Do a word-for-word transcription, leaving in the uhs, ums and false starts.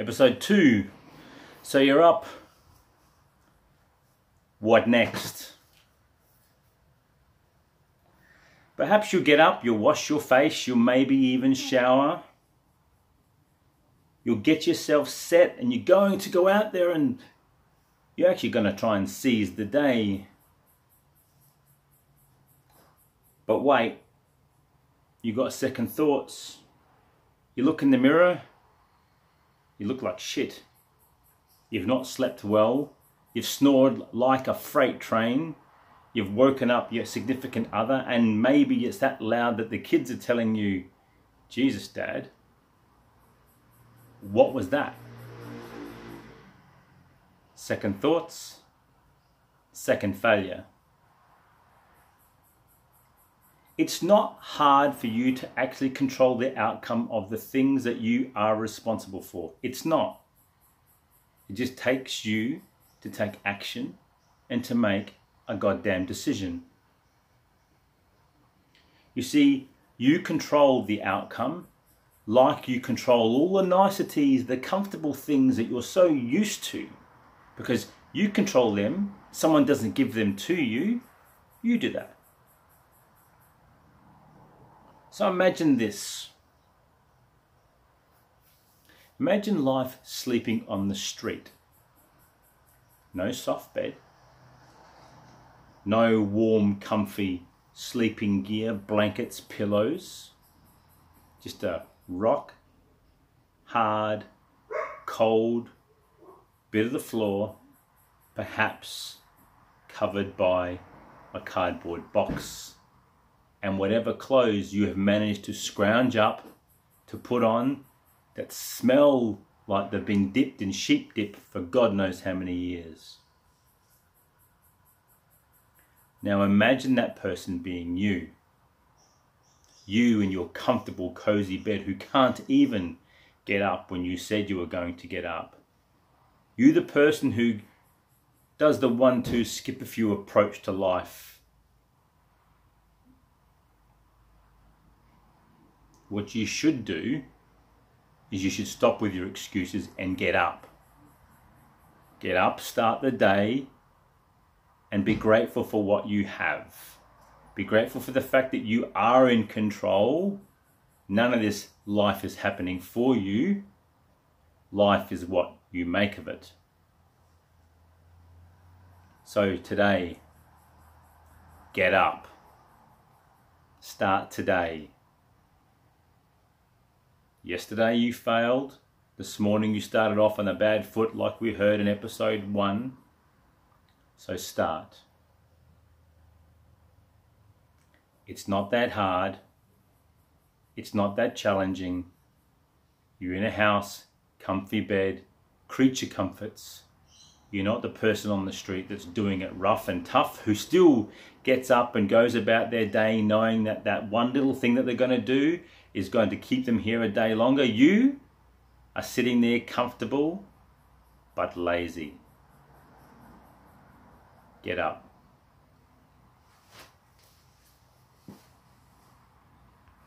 Episode two. So you're up. What next? Perhaps you'll get up, you'll wash your face, you'll maybe even shower. You'll get yourself set and you're going to go out there and you're actually going to try and seize the day. But wait, you got second thoughts. You look in the mirror, you look like shit. You've not slept well. You've snored like a freight train. You've woken up your significant other, and maybe it's that loud that the kids are telling you, Jesus, Dad, what was that? Second thoughts, second failure. It's not hard for you to actually control the outcome of the things that you are responsible for. It's not. It just takes you to take action and to make a goddamn decision. You see, you control the outcome like you control all the niceties, the comfortable things that you're so used to, because you control them. Someone doesn't give them to you, you do that. So imagine this. Imagine life sleeping on the street. No soft bed, no warm, comfy sleeping gear, blankets, pillows, just a rock, hard, cold bit of the floor, perhaps covered by a cardboard box and whatever clothes you have managed to scrounge up to put on that smell like they've been dipped in sheep dip for God knows how many years. Now imagine that person being you. You in your comfortable, cozy bed who can't even get up when you said you were going to get up. You the person who does the one-two skip-a-few approach to life. What you should do is you should stop with your excuses and get up. Get up, start the day, and be grateful for what you have. Be grateful for the fact that you are in control. None of this life is happening for you. Life is what you make of it. So today, get up. Start today. Yesterday you failed. This morning you started off on a bad foot like we heard in episode one. So start. It's not that hard. It's not that challenging. You're in a house, comfy bed, creature comforts. You're not the person on the street that's doing it rough and tough, who still gets up and goes about their day knowing that that one little thing that they're going to do is going to keep them here a day longer. You are sitting there comfortable but lazy. Get up.